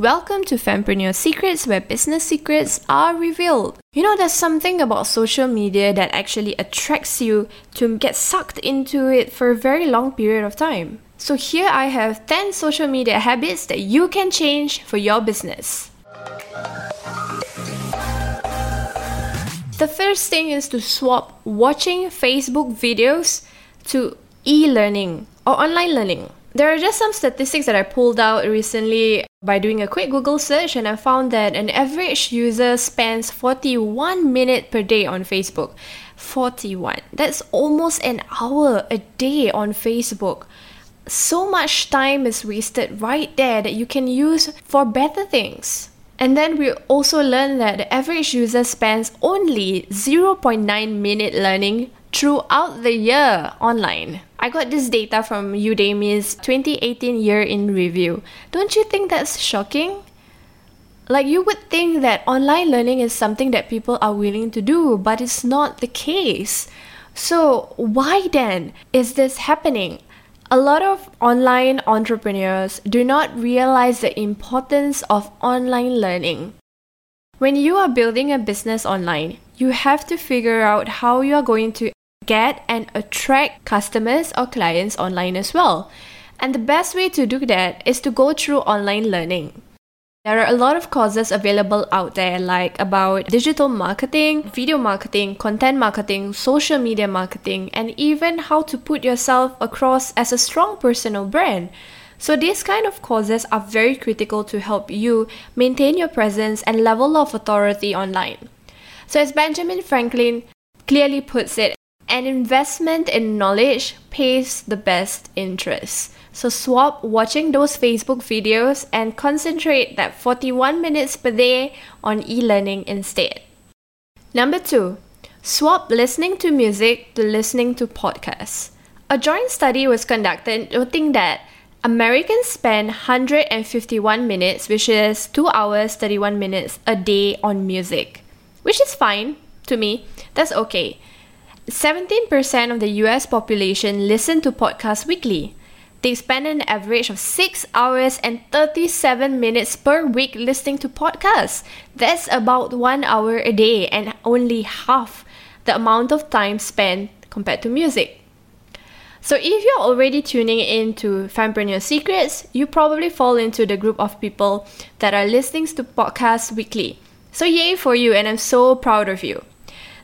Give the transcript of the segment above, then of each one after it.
Welcome to Fempreneur Secrets, where business secrets are revealed. You know, there's something about social media that actually attracts you to get sucked into it for a very long period of time. So here I have 10 social media habits that you can change for your business. The first thing is to swap watching Facebook videos to e-learning or online learning. There are just some statistics that I pulled out recently by doing a quick Google search, and I found that an average user spends 41 minutes per day on Facebook. 41. That's almost an hour a day on Facebook. So much time is wasted right there that you can use for better things. And then we also learned that the average user spends only 0.9 minutes learning throughout the year online. I got this data from Udemy's 2018 year in review. Don't you think that's shocking? Like, you would think that online learning is something that people are willing to do, but it's not the case. So why then is this happening? A lot of online entrepreneurs do not realize the importance of online learning. When you are building a business online, you have to figure out how you are going to get and attract customers or clients online as well. And the best way to do that is to go through online learning. There are a lot of courses available out there, like about digital marketing, video marketing, content marketing, social media marketing, and even how to put yourself across as a strong personal brand. So these kind of courses are very critical to help you maintain your presence and level of authority online. So as Benjamin Franklin clearly puts it, an investment in knowledge pays the best interest. So swap watching those Facebook videos and concentrate that 41 minutes per day on e-learning instead. Number 2, swap listening to music to listening to podcasts. A joint study was conducted noting that Americans spend 151 minutes, which is 2 hours 31 minutes a day on music, which is fine to me. That's okay. 17% of the US population listen to podcasts weekly. They spend an average of 6 hours and 37 minutes per week listening to podcasts. That's about 1 hour a day and only half the amount of time spent compared to music. So if you're already tuning in to Fempreneur Secrets, you probably fall into the group of people that are listening to podcasts weekly. So yay for you, and I'm so proud of you.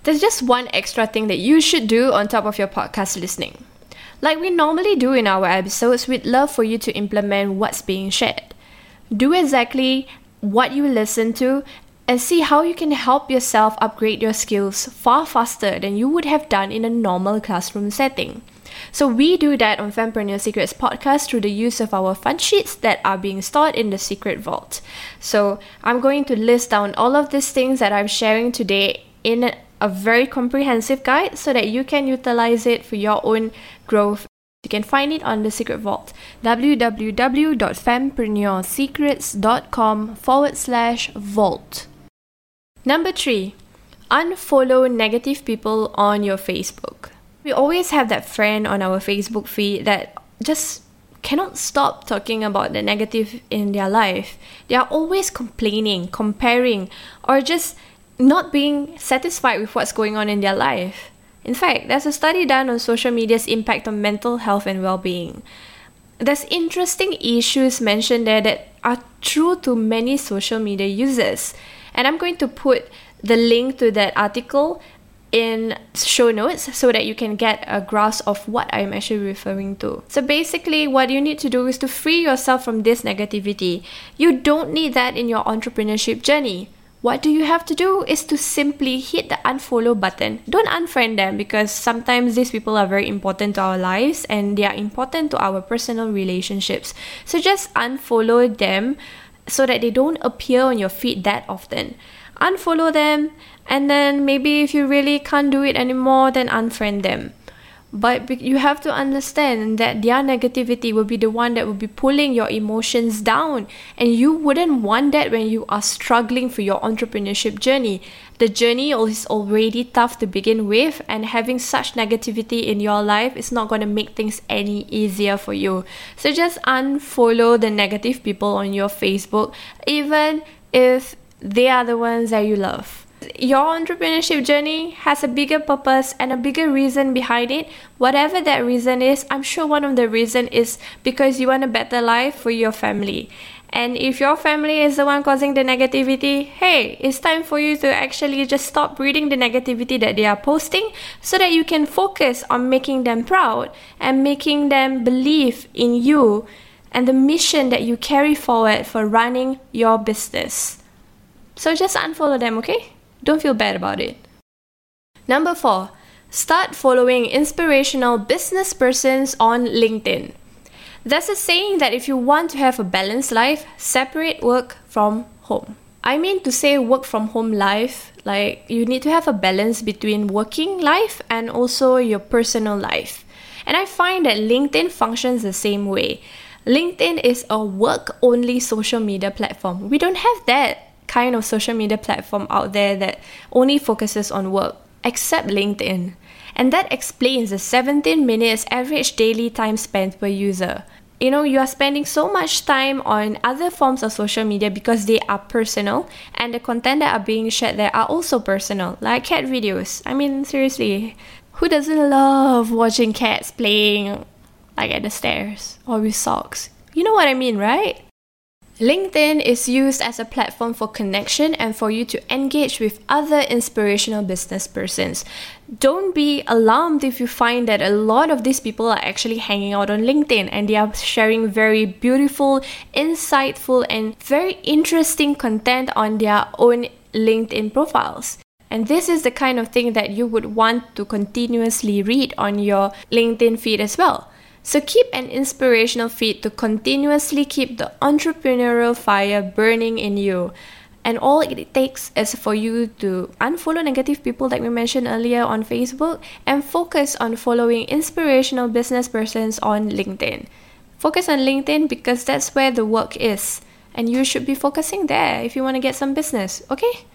There's just one extra thing that you should do on top of your podcast listening. Like we normally do in our episodes, we'd love for you to implement what's being shared. Do exactly what you listen to and see how you can help yourself upgrade your skills far faster than you would have done in a normal classroom setting. So we do that on Fempreneur Secrets podcast through the use of our fun sheets that are being stored in the secret vault. So I'm going to list down all of these things that I'm sharing today in a very comprehensive guide so that you can utilize it for your own growth. You can find it on the secret vault, www.fempreneursecrets.com/vault. Number 3, unfollow negative people on your Facebook. We always have that friend on our Facebook feed that just cannot stop talking about the negative in their life. They are always complaining, comparing, or just not being satisfied with what's going on in their life. In fact, there's a study done on social media's impact on mental health and well-being. There's interesting issues mentioned there that are true to many social media users. And I'm going to put the link to that article in show notes so that you can get a grasp of what I'm actually referring to. So basically, what you need to do is to free yourself from this negativity. You don't need that in your entrepreneurship journey. What do you have to do is to simply hit the unfollow button. Don't unfriend them, because sometimes these people are very important to our lives and they are important to our personal relationships. So just unfollow them so that they don't appear on your feed that often. Unfollow them, and then maybe if you really can't do it anymore, then unfriend them. But you have to understand that their negativity will be the one that will be pulling your emotions down. And you wouldn't want that when you are struggling for your entrepreneurship journey. The journey is already tough to begin with, and having such negativity in your life is not going to make things any easier for you. So just unfollow the negative people on your Facebook, even if they are the ones that you love. Your entrepreneurship journey has a bigger purpose and a bigger reason behind it. Whatever that reason is, I'm sure one of the reasons is because you want a better life for your family. And if your family is the one causing the negativity, hey, it's time for you to actually just stop reading the negativity that they are posting so that you can focus on making them proud and making them believe in you and the mission that you carry forward for running your business. So just unfollow them, okay? Don't feel bad about it. Number 4, start following inspirational business persons on LinkedIn. There's a saying that if you want to have a balanced life, separate work from home. I mean to say work from home life, like you need to have a balance between working life and also your personal life. And I find that LinkedIn functions the same way. LinkedIn is a work-only social media platform. We don't have that kind of social media platform out there that only focuses on work, except LinkedIn. And that explains the 17 minutes average daily time spent per user. You know, you are spending so much time on other forms of social media because they are personal, and the content that are being shared there are also personal, like cat videos. I mean, seriously, who doesn't love watching cats playing like at the stairs or with socks? You know what I mean, right? LinkedIn is used as a platform for connection and for you to engage with other inspirational business persons. Don't be alarmed if you find that a lot of these people are actually hanging out on LinkedIn and they are sharing very beautiful, insightful, and very interesting content on their own LinkedIn profiles. And this is the kind of thing that you would want to continuously read on your LinkedIn feed as well. So keep an inspirational feed to continuously keep the entrepreneurial fire burning in you. And all it takes is for you to unfollow negative people like we mentioned earlier on Facebook and focus on following inspirational business persons on LinkedIn. Focus on LinkedIn because that's where the work is. And you should be focusing there if you want to get some business, okay?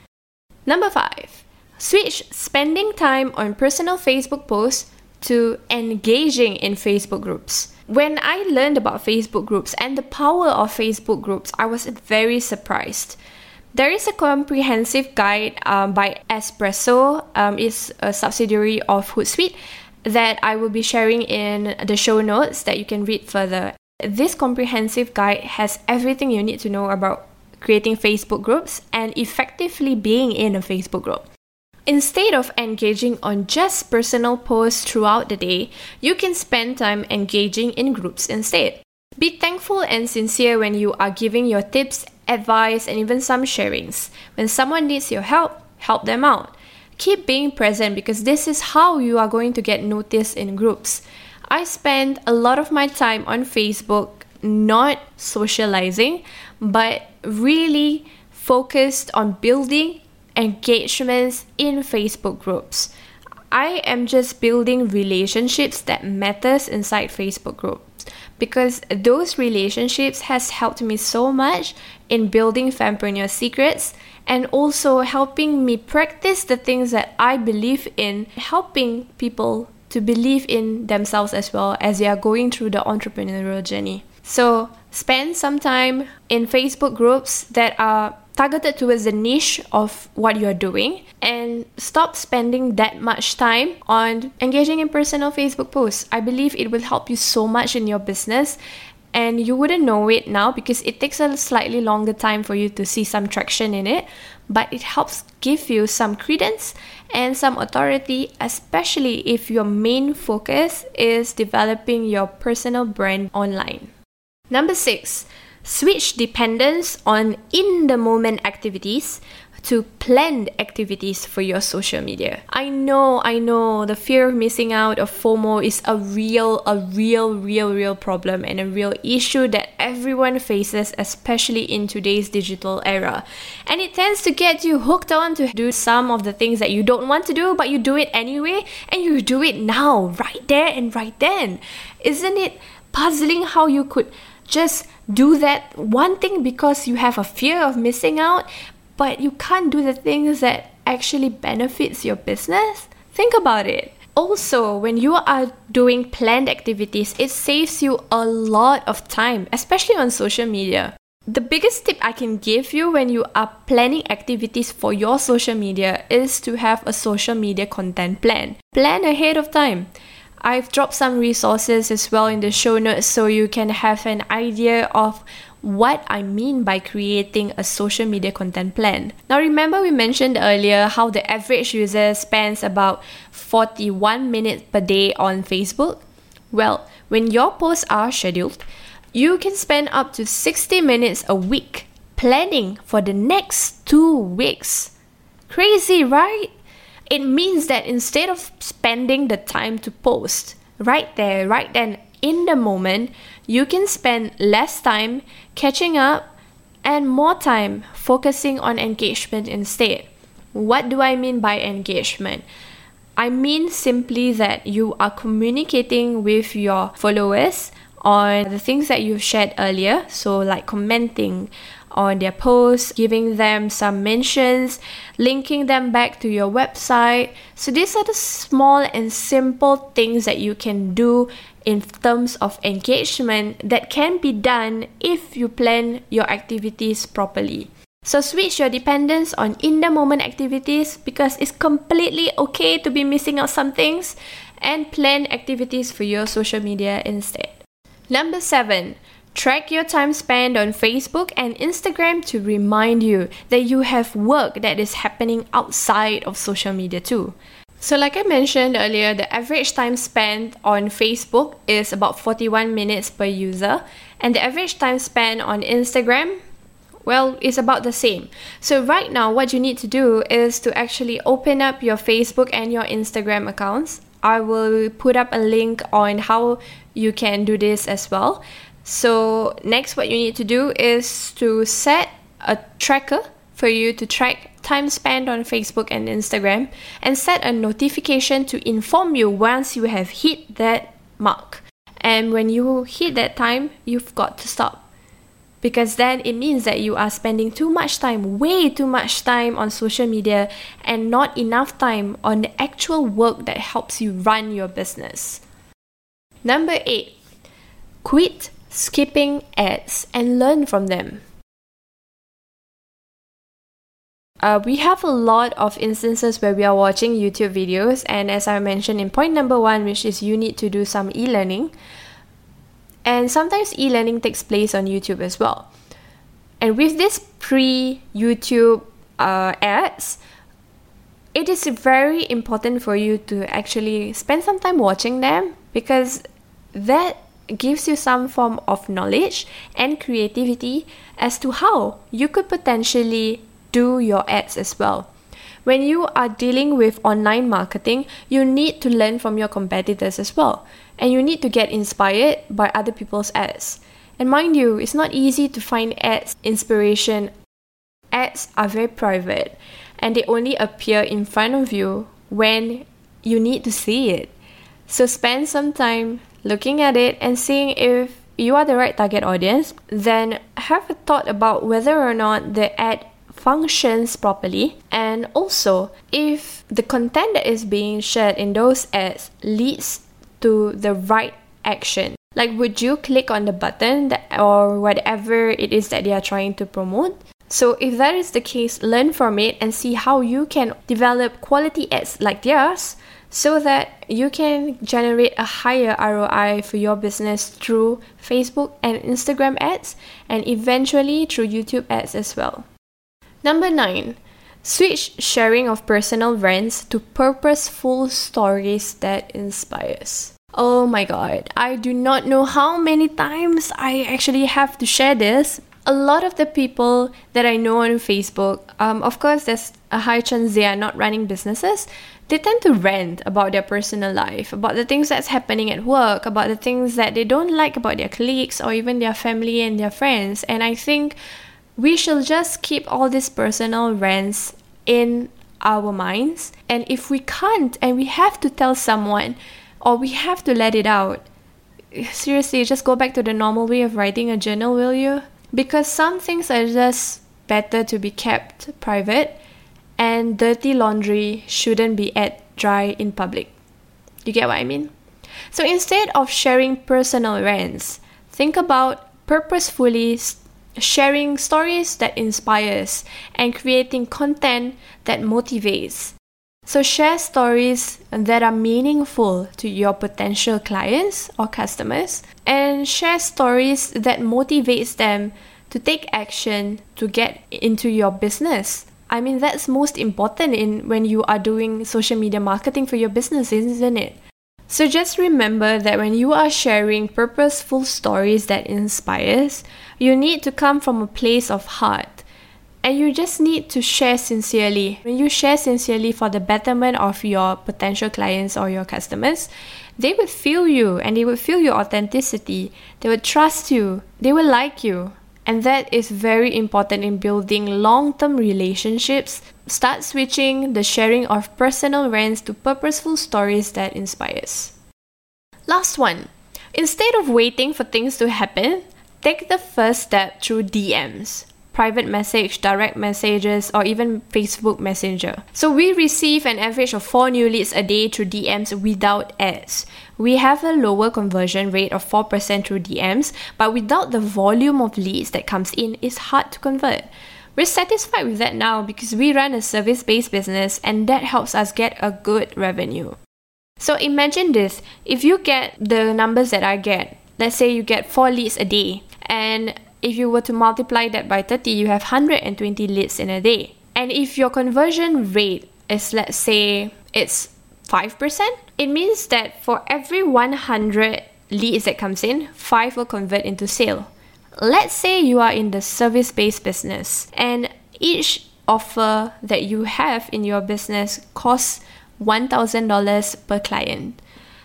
Number 5, switch spending time on personal Facebook posts to engaging in Facebook groups. When I learned about Facebook groups and the power of Facebook groups, I was very surprised. There is a comprehensive guide by Espresso, it's a subsidiary of Hootsuite, that I will be sharing in the show notes that you can read further. This comprehensive guide has everything you need to know about creating Facebook groups and effectively being in a Facebook group. Instead of engaging on just personal posts throughout the day, you can spend time engaging in groups instead. Be thankful and sincere when you are giving your tips, advice, and even some sharings. When someone needs your help, help them out. Keep being present because this is how you are going to get noticed in groups. I spend a lot of my time on Facebook not socializing, but really focused on building engagements in Facebook groups. I am just building relationships that matters inside Facebook groups because those relationships has helped me so much in building Fempreneur Secrets and also helping me practice the things that I believe in, helping people to believe in themselves as well as they are going through the entrepreneurial journey. So spend some time in Facebook groups that are targeted towards the niche of what you're doing, and stop spending that much time on engaging in personal Facebook posts. I believe it will help you so much in your business, and you wouldn't know it now because it takes a slightly longer time for you to see some traction in it, but it helps give you some credence and some authority, especially if your main focus is developing your personal brand online. Number 6, switch dependence on in-the-moment activities to plan activities for your social media. I know, the fear of missing out, of FOMO, is a real problem and a real issue that everyone faces, especially in today's digital era. And it tends to get you hooked on to do some of the things that you don't want to do, but you do it anyway, and you do it now, right there and right then. Isn't it puzzling how you could just do that one thing because you have a fear of missing out, but you can't do the things that actually benefits your business? Think about it. Also, when you are doing planned activities, it saves you a lot of time, especially on social media. The biggest tip I can give you when you are planning activities for your social media is to have a social media content plan. Plan ahead of time. I've dropped some resources as well in the show notes so you can have an idea of what I mean by creating a social media content plan. Now remember we mentioned earlier how the average user spends about 41 minutes per day on Facebook? Well, when your posts are scheduled, you can spend up to 60 minutes a week planning for the next 2 weeks. Crazy, right? It means that instead of spending the time to post right there, right then, in the moment, you can spend less time catching up and more time focusing on engagement instead. What do I mean by engagement? I mean simply that you are communicating with your followers on the things that you shared earlier, so like commenting on their posts, giving them some mentions, linking them back to your website. So these are the small and simple things that you can do in terms of engagement that can be done if you plan your activities properly. So switch your dependence on in-the-moment activities, because it's completely okay to be missing out some things, and plan activities for your social media instead. Number 7. Track your time spent on Facebook and Instagram to remind you that you have work that is happening outside of social media too. So like I mentioned earlier, the average time spent on Facebook is about 41 minutes per user, and the average time spent on Instagram, well, it's about the same. So right now, what you need to do is to actually open up your Facebook and your Instagram accounts. I will put up a link on how you can do this as well. So next, what you need to do is to set a tracker for you to track time spent on Facebook and Instagram, and set a notification to inform you once you have hit that mark. And when you hit that time, you've got to stop, because then it means that you are spending too much time, way too much time on social media, and not enough time on the actual work that helps you run your business. Number 8. Quit skipping ads and learn from them. We have a lot of instances where we are watching YouTube videos, and as I mentioned in point number 1, which is you need to do some e-learning, and sometimes e-learning takes place on YouTube as well. And with this pre-YouTube ads, it is very important for you to actually spend some time watching them, because that gives you some form of knowledge and creativity as to how you could potentially do your ads as well. When you are dealing with online marketing, you need to learn from your competitors as well, and you need to get inspired by other people's ads. And mind you, it's not easy to find ads inspiration. Ads are very private, and they only appear in front of you when you need to see it. So spend some time looking at it and seeing if you are the right target audience. Then have a thought about whether or not the ad functions properly, and also if the content that is being shared in those ads leads to the right action. Like, would you click on the button or whatever it is that they are trying to promote? So if that is the case, learn from it and see how you can develop quality ads like theirs, so that you can generate a higher ROI for your business through Facebook and Instagram ads, and eventually through YouTube ads as well. Number 9, switch sharing of personal rants to purposeful stories that inspires. Oh my god, I do not know how many times I actually have to share this, a lot of the people that I know on Facebook, of course, there's a high chance they are not running businesses. They tend to rant about their personal life, about the things that's happening at work, about the things that they don't like about their colleagues or even their family and their friends. And I think we should just keep all these personal rants in our minds. And if we can't and we have to tell someone or we have to let it out, seriously, just go back to the normal way of writing a journal, will you? Because some things are just better to be kept private, and dirty laundry shouldn't be aired dry in public. You get what I mean? So instead of sharing personal rants, think about purposefully sharing stories that inspires and creating content that motivates. So share stories that are meaningful to your potential clients or customers, and share stories that motivates them to take action to get into your business. I mean, that's most important when you are doing social media marketing for your business, isn't it? So just remember that when you are sharing purposeful stories that inspires, you need to come from a place of heart. And you just need to share sincerely. When you share sincerely for the betterment of your potential clients or your customers, they would feel you and they would feel your authenticity. They would trust you. They would like you. And that is very important in building long-term relationships. Start switching the sharing of personal rants to purposeful stories that inspires. Last one. Instead of waiting for things to happen, take the first step through DMs. Private message, direct messages, or even Facebook Messenger. So we receive an average of 4 new leads a day through DMs without ads. We have a lower conversion rate of 4% through DMs, but without the volume of leads that comes in, it's hard to convert. We're satisfied with that now because we run a service-based business and that helps us get a good revenue. So imagine this, if you get the numbers that I get, let's say you get 4 leads a day, and if you were to multiply that by 30, you have 120 leads in a day. And if your conversion rate is, let's say, it's 5%, it means that for every 100 leads that comes in, 5 will convert into sale. Let's say you are in the service-based business and each offer that you have in your business costs $1,000 per client.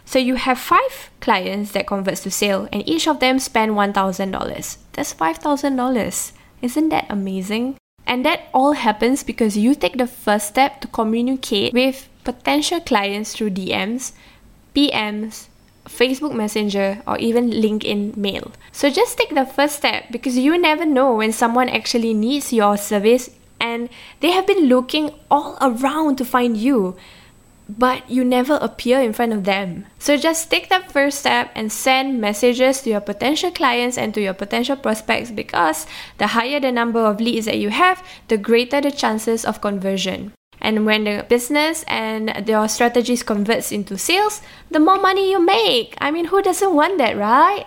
So you have 5 clients that converts to sale and each of them spend $1,000. That's $5,000. Isn't that amazing? And that all happens because you take the first step to communicate with potential clients through DMs, PMs, Facebook Messenger, or even LinkedIn mail. So just take the first step because you never know when someone actually needs your service and they have been looking all around to find you, but you never appear in front of them. So just take that first step and send messages to your potential clients and to your potential prospects, because the higher the number of leads that you have, the greater the chances of conversion. And when the business and your strategies converts into sales, the more money you make. I mean, who doesn't want that, right?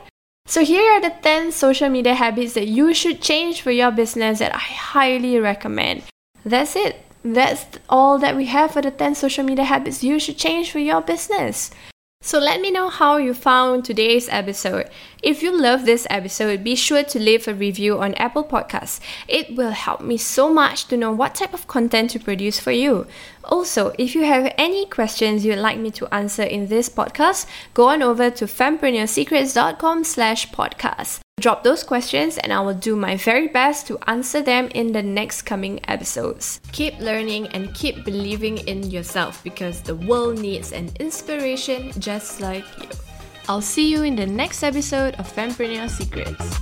So here are the 10 social media habits that you should change for your business that I highly recommend. That's it. That's all that we have for the 10 social media habits you should change for your business. So let me know how you found today's episode. If you love this episode, be sure to leave a review on Apple Podcasts. It will help me so much to know what type of content to produce for you. Also, if you have any questions you'd like me to answer in this podcast, go on over to fempreneursecrets.com/podcast. Drop those questions and I will do my very best to answer them in the next coming episodes. Keep learning and keep believing in yourself because the world needs an inspiration just like you. I'll see you in the next episode of Fempreneur Secrets.